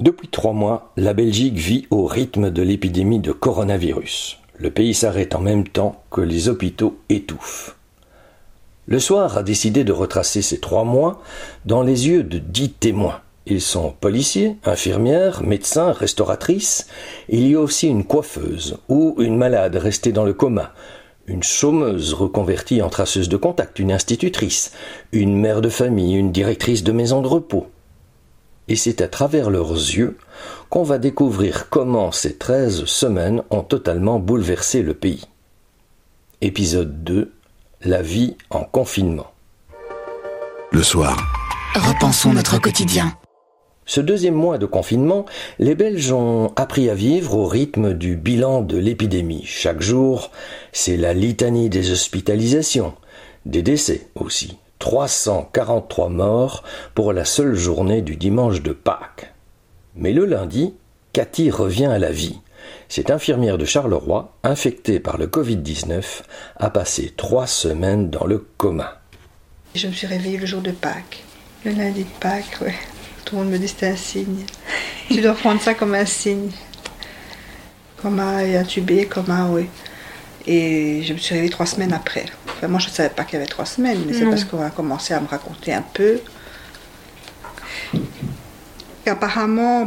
Depuis 3 mois, la Belgique vit au rythme de l'épidémie de coronavirus. Le pays s'arrête en même temps que les hôpitaux étouffent. Le Soir a décidé de retracer ces 3 mois dans les yeux de 10 témoins. Ils sont policiers, infirmières, médecins, restauratrices. Il y a aussi une coiffeuse ou une malade restée dans le coma, une chômeuse reconvertie en traceuse de contact, une institutrice, une mère de famille, une directrice de maison de repos. Et c'est à travers leurs yeux qu'on va découvrir comment ces 13 semaines ont totalement bouleversé le pays. Épisode 2. La vie en confinement. Le Soir. Repensons notre quotidien. Ce 2e mois de confinement, les Belges ont appris à vivre au rythme du bilan de l'épidémie. Chaque jour, c'est la litanie des hospitalisations, des décès aussi. 343 morts pour la seule journée du dimanche de Pâques. Mais le lundi, Cathy revient à la vie. Cette infirmière de Charleroi, infectée par le Covid-19, a passé 3 semaines dans le coma. Je me suis réveillée le jour de Pâques. Le lundi de Pâques, ouais. Tout le monde me dit que c'était un signe. Tu dois prendre ça comme un signe. Coma et intubé, coma, oui. Et je me suis réveillée 3 semaines après. Enfin, moi, je ne savais pas qu'il y avait 3 semaines, mais c'est parce qu'on a commencé à me raconter un peu. Apparemment,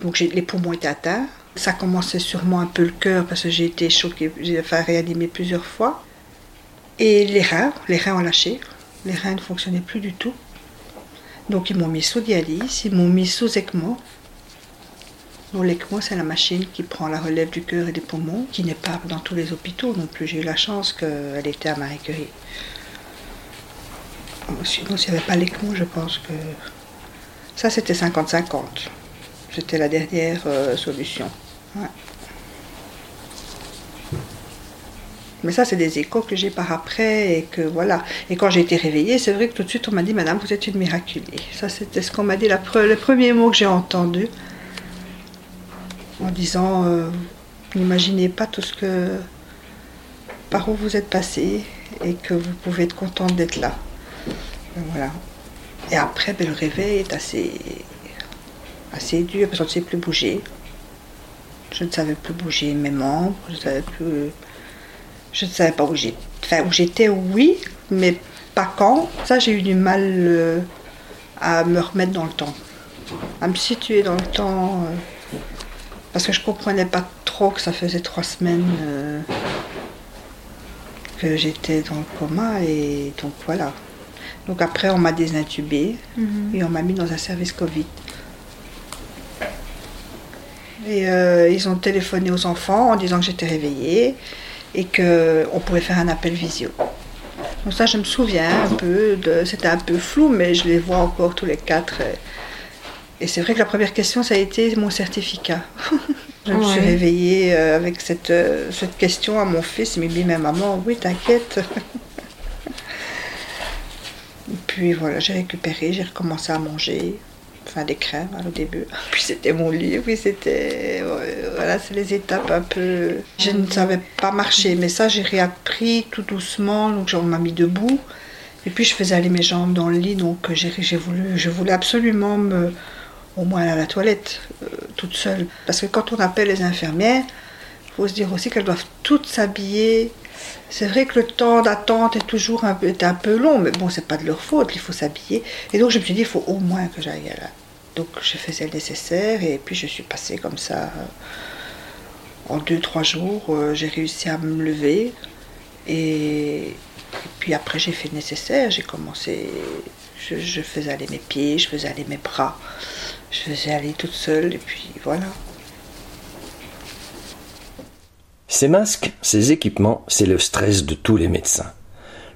donc, les poumons étaient atteints. Ça commençait sûrement un peu le cœur parce que j'ai été choquée, j'ai réanimée plusieurs fois. Et les reins ont lâché. Les reins ne fonctionnaient plus du tout. Donc ils m'ont mis sous dialyse, ils m'ont mis sous ECMO. Donc l'ECMO, c'est la machine qui prend la relève du cœur et des poumons, qui n'est pas dans tous les hôpitaux non plus. J'ai eu la chance qu'elle était à Marie Curie. Sinon, s'il n'y avait pas l'ECMO, je pense que... Ça, c'était 50-50. C'était la dernière solution. Ouais. Mais ça, c'est des échos que j'ai par après et que voilà. Et quand j'ai été réveillée, c'est vrai que tout de suite, on m'a dit « Madame, vous êtes une miraculée ». Ça, c'était ce qu'on m'a dit, le premier mot que j'ai entendu. En disant « N'imaginez pas tout ce que... par où vous êtes passée et que vous pouvez être contente d'être là. » Voilà. Et après, le réveil est assez dur parce qu'on ne sait plus bouger. Je ne savais plus bouger mes membres, je ne savais pas où j'étais. Enfin, où j'étais, oui, mais pas quand. Ça, j'ai eu du mal à me remettre dans le temps, à me situer dans le temps, parce que je ne comprenais pas trop que ça faisait 3 semaines que j'étais dans le coma, et donc voilà. Donc après, on m'a désintubée et on m'a mis dans un service Covid. Et ils ont téléphoné aux enfants en disant que j'étais réveillée et qu'on pouvait faire un appel visio. Donc ça, je me souviens un peu, c'était un peu flou, mais je les vois encore tous les 4. Et c'est vrai que la première question, ça a été mon certificat. Je me suis réveillée avec cette question à mon fils. Il m'a dit, mais maman, oui, t'inquiète. Et puis voilà, j'ai récupéré, j'ai recommencé à manger. Enfin, des crèmes au début. Puis c'était mon lit, puis c'était... Voilà, c'est les étapes un peu... Je ne savais pas marcher, mais ça, j'ai réappris tout doucement. Donc, on m'a mis debout. Et puis, je faisais aller mes jambes dans le lit. Donc, je voulais absolument au moins aller à la toilette, toute seule. Parce que quand on appelle les infirmières, il faut se dire aussi qu'elles doivent toutes s'habiller. C'est vrai que le temps d'attente est toujours un peu long, mais bon, c'est pas de leur faute, il faut s'habiller. Et donc je me suis dit, il faut au moins que j'aille là. Donc je faisais le nécessaire et puis je suis passée comme ça. En 2-3 jours, j'ai réussi à me lever. Et puis après, j'ai fait le nécessaire, j'ai commencé. Je faisais aller mes pieds, je faisais aller mes bras, je faisais aller toute seule et puis voilà. Ces masques, ces équipements, c'est le stress de tous les médecins.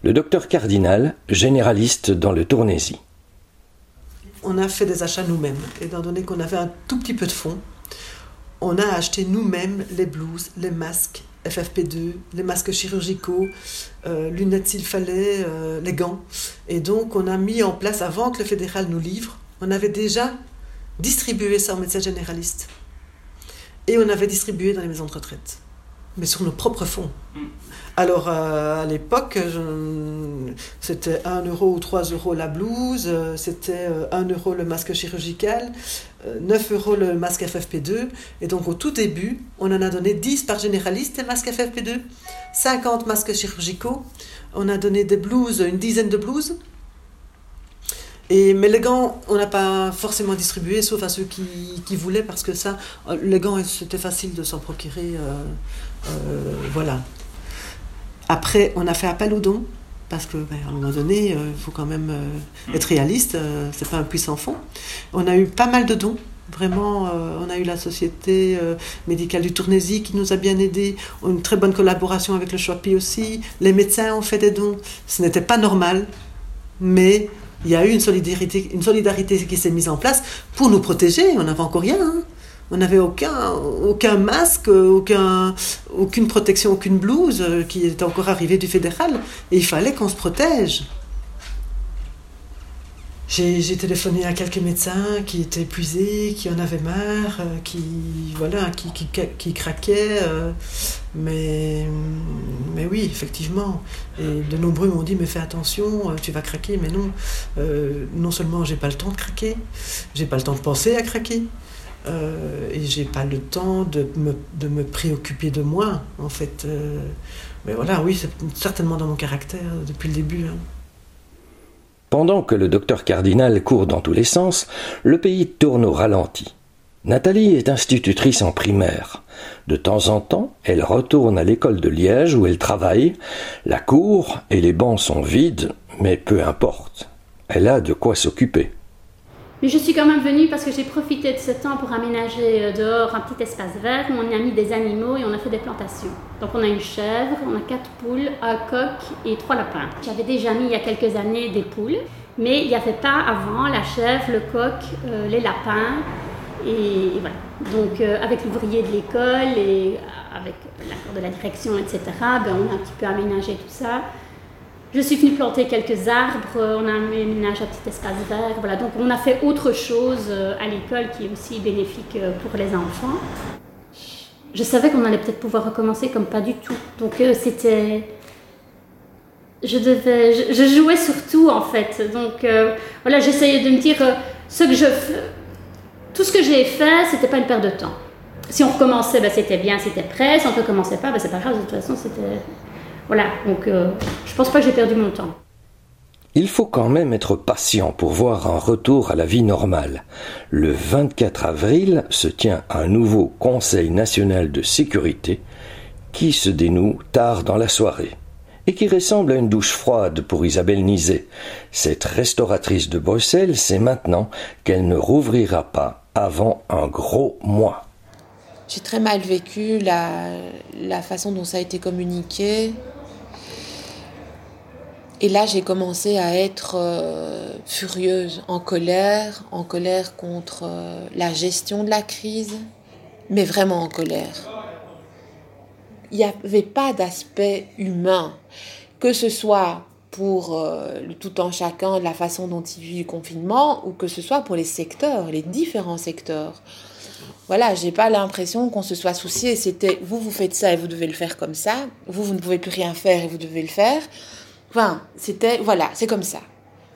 Le docteur Cardinal, généraliste dans le Tournaisi. On a fait des achats nous-mêmes. Étant donné qu'on avait un tout petit peu de fonds, on a acheté nous-mêmes les blouses, les masques FFP2, les masques chirurgicaux, lunettes s'il fallait, les gants. Et donc on a mis en place, avant que le fédéral nous livre, on avait déjà distribué ça aux médecins généralistes. Et on avait distribué dans les maisons de retraite. Mais sur nos propres fonds. Alors, à l'époque, c'était 1 euro ou 3 euros la blouse, c'était 1 euro le masque chirurgical, 9 € le masque FFP2, et donc au tout début, on en a donné 10 par généraliste, les masques FFP2, 50 masques chirurgicaux, on a donné des blouses, une dizaine de blouses, mais les gants, on n'a pas forcément distribué, sauf à ceux qui voulaient, parce que ça, les gants, c'était facile de s'en procurer, voilà. Après, on a fait appel aux dons, parce qu'à un moment donné, il faut quand même être réaliste, c'est pas un puits sans fond. On a eu pas mal de dons, vraiment. On a eu la société médicale du Tournaisi qui nous a bien aidés, une très bonne collaboration avec le Chopi aussi, les médecins ont fait des dons. Ce n'était pas normal, mais il y a eu une solidarité qui s'est mise en place pour nous protéger, on n'avait encore rien, hein. On n'avait aucun masque, aucune protection, aucune blouse qui était encore arrivée du fédéral. Et il fallait qu'on se protège. J'ai téléphoné à quelques médecins qui étaient épuisés, qui en avaient marre, qui craquaient. Mais oui, effectivement. Et de nombreux m'ont dit, mais fais attention, tu vas craquer. Mais non, non seulement j'ai pas le temps de craquer, j'ai pas le temps de penser à craquer. Et j'ai pas le temps de me préoccuper de moi, en fait. Mais voilà, oui, c'est certainement dans mon caractère depuis le début, hein. Pendant que le docteur Cardinal court dans tous les sens, le pays tourne au ralenti. Nathalie est institutrice en primaire. De temps en temps, elle retourne à l'école de Liège où elle travaille. La cour et les bancs sont vides, mais peu importe. Elle a de quoi s'occuper. Mais je suis quand même venue parce que j'ai profité de ce temps pour aménager dehors un petit espace vert où on a mis des animaux et on a fait des plantations. Donc on a une chèvre, on a 4 poules, un coq et 3 lapins. J'avais déjà mis il y a quelques années des poules, mais il n'y avait pas avant la chèvre, le coq, les lapins et voilà. Donc avec l'ouvrier de l'école et avec l'accord de la direction, etc., on a un petit peu aménagé tout ça. Je suis venue planter quelques arbres, on a aménagé un petit espace vert, voilà. Donc on a fait autre chose à l'école qui est aussi bénéfique pour les enfants. Je savais qu'on allait peut-être pouvoir recommencer comme pas du tout. Donc c'était... Je jouais surtout en fait. Donc voilà, j'essayais de me dire, tout ce que j'ai fait, c'était pas une perte de temps. Si on recommençait, c'était bien, c'était prêt. Si on ne recommençait pas, c'est pas grave, de toute façon c'était... Voilà, donc je pense pas que j'ai perdu mon temps. Il faut quand même être patient pour voir un retour à la vie normale. Le 24 avril se tient un nouveau Conseil national de sécurité qui se dénoue tard dans la soirée et qui ressemble à une douche froide pour Isabelle Nizet. Cette restauratrice de Bruxelles sait maintenant qu'elle ne rouvrira pas avant un gros mois. J'ai très mal vécu la façon dont ça a été communiqué. Et là, j'ai commencé à être furieuse, en colère contre la gestion de la crise, mais vraiment en colère. Il n'y avait pas d'aspect humain, que ce soit pour le tout en chacun, la façon dont il vit le confinement, ou que ce soit pour les secteurs, les différents secteurs. Voilà, j'ai pas l'impression qu'on se soit soucié. C'était vous faites ça et vous devez le faire comme ça. Vous ne pouvez plus rien faire et vous devez le faire. Enfin, c'est comme ça.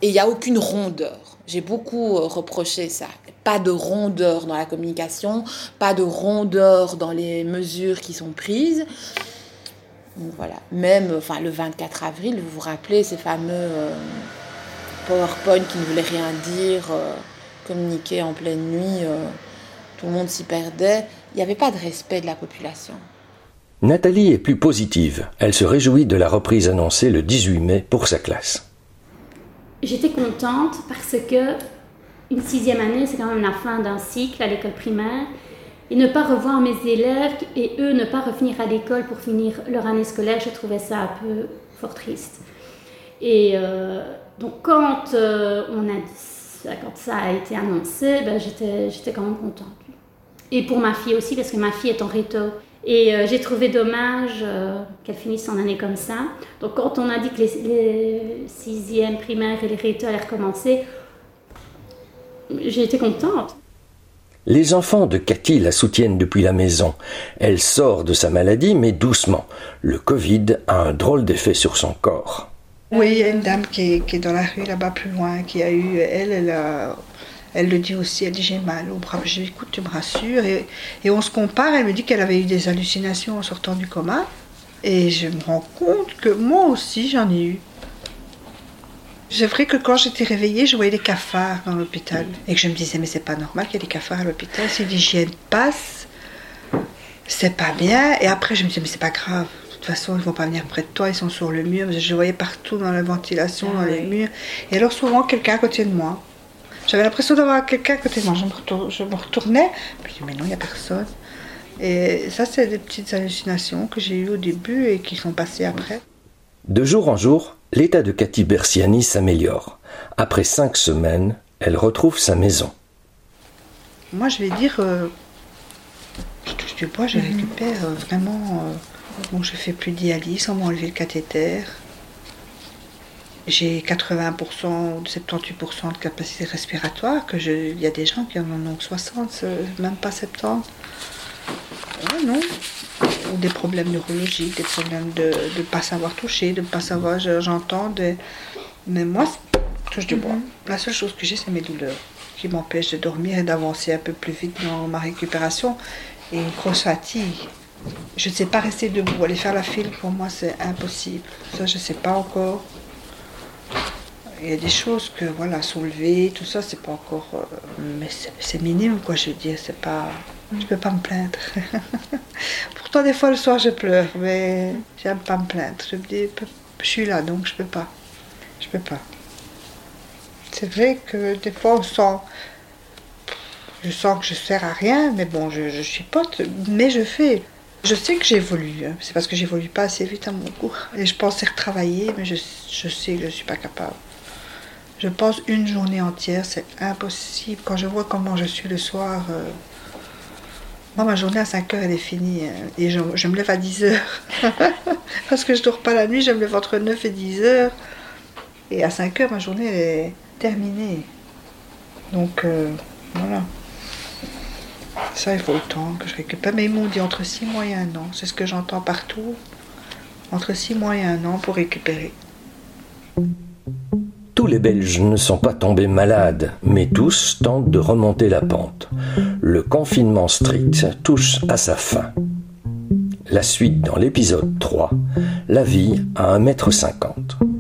Et il n'y a aucune rondeur. J'ai beaucoup reproché ça. Pas de rondeur dans la communication, pas de rondeur dans les mesures qui sont prises. Donc voilà. Même, le 24 avril, vous vous rappelez ces fameux PowerPoint qui ne voulaient rien dire, communiqués en pleine nuit. Tout le monde s'y perdait. Il n'y avait pas de respect de la population. Nathalie est plus positive. Elle se réjouit de la reprise annoncée le 18 mai pour sa classe. J'étais contente parce que une 6e année, c'est quand même la fin d'un cycle à l'école primaire. Et ne pas revoir mes élèves et eux ne pas revenir à l'école pour finir leur année scolaire, je trouvais ça un peu fort triste. Et donc quand quand ça a été annoncé, j'étais quand même contente. Et pour ma fille aussi, parce que ma fille est en réto. Et j'ai trouvé dommage qu'elle finisse son année comme ça. Donc quand on a dit que les 6e primaires et les réto allaient recommencer, j'ai été contente. Les enfants de Cathy la soutiennent depuis la maison. Elle sort de sa maladie, mais doucement. Le Covid a un drôle d'effet sur son corps. Oui, il y a une dame qui est dans la rue là-bas plus loin, qui a eu, elle a Elle le dit aussi, elle dit j'ai mal au bras. Je dis écoute, tu me rassures. Et on se compare, elle me dit qu'elle avait eu des hallucinations en sortant du coma. Et je me rends compte que moi aussi j'en ai eu. C'est vrai que quand j'étais réveillée, je voyais des cafards dans l'hôpital. Et que je me disais mais c'est pas normal qu'il y ait des cafards à l'hôpital. Si l'hygiène passe, c'est pas bien. Et après je me disais mais c'est pas grave. De toute façon, ils ne vont pas venir près de toi, ils sont sur le mur. Je voyais partout dans la ventilation, dans les murs. Et alors souvent, quelqu'un à côté de moi. J'avais l'impression d'avoir quelqu'un à côté de moi. Je me retournais, je me disais, mais non, il n'y a personne. Et ça, c'est des petites hallucinations que j'ai eues au début et qui sont passées après. De jour en jour, l'état de Cathy Berciani s'améliore. Après 5 semaines, elle retrouve sa maison. Moi, je vais dire, je touche du bois, je récupère vraiment... Bon, je ne fais plus de dialyse, on m'a enlevé le cathéter. J'ai 80% ou 78% de capacité respiratoire. Il y a des gens qui en ont 60, même pas 70. Ouais, non. Ou des problèmes neurologiques, des problèmes de ne pas savoir toucher, de ne pas savoir, j'entends. Mais moi, je touche du bois. La seule chose que j'ai, c'est mes douleurs, qui m'empêchent de dormir et d'avancer un peu plus vite dans ma récupération. Et une grosse fatigue. Je ne sais pas rester debout, aller faire la file, pour moi c'est impossible. Ça je ne sais pas encore. Il y a des choses que, voilà, soulever, tout ça, c'est pas encore... mais c'est minime, quoi, je veux dire, c'est pas... Je peux pas me plaindre. Pourtant, des fois, le soir, je pleure, mais j'aime pas me plaindre. Je me dis, je suis là, donc je peux pas. Je peux pas. C'est vrai que des fois, on sent... Je sens que je ne sers à rien, mais bon, je chipote, mais je fais. Je sais que j'évolue, c'est parce que j'évolue pas assez vite à mon goût. Et je pensais retravailler, mais je sais que je ne suis pas capable. Je pense une journée entière, c'est impossible. Quand je vois comment je suis le soir, moi ma journée à 5 h elle est finie. Et je me lève à 10 h. Parce que je ne dors pas la nuit, je me lève entre 9 et 10 h. Et à 5 h, ma journée elle est terminée. Donc voilà. Ça, il faut le temps que je récupère. Mais ils m'ont dit entre 6 mois et 1 an. C'est ce que j'entends partout. Entre 6 mois et 1 an pour récupérer. Tous les Belges ne sont pas tombés malades, mais tous tentent de remonter la pente. Le confinement strict touche à sa fin. La suite dans l'épisode 3, la vie à 1,50 m.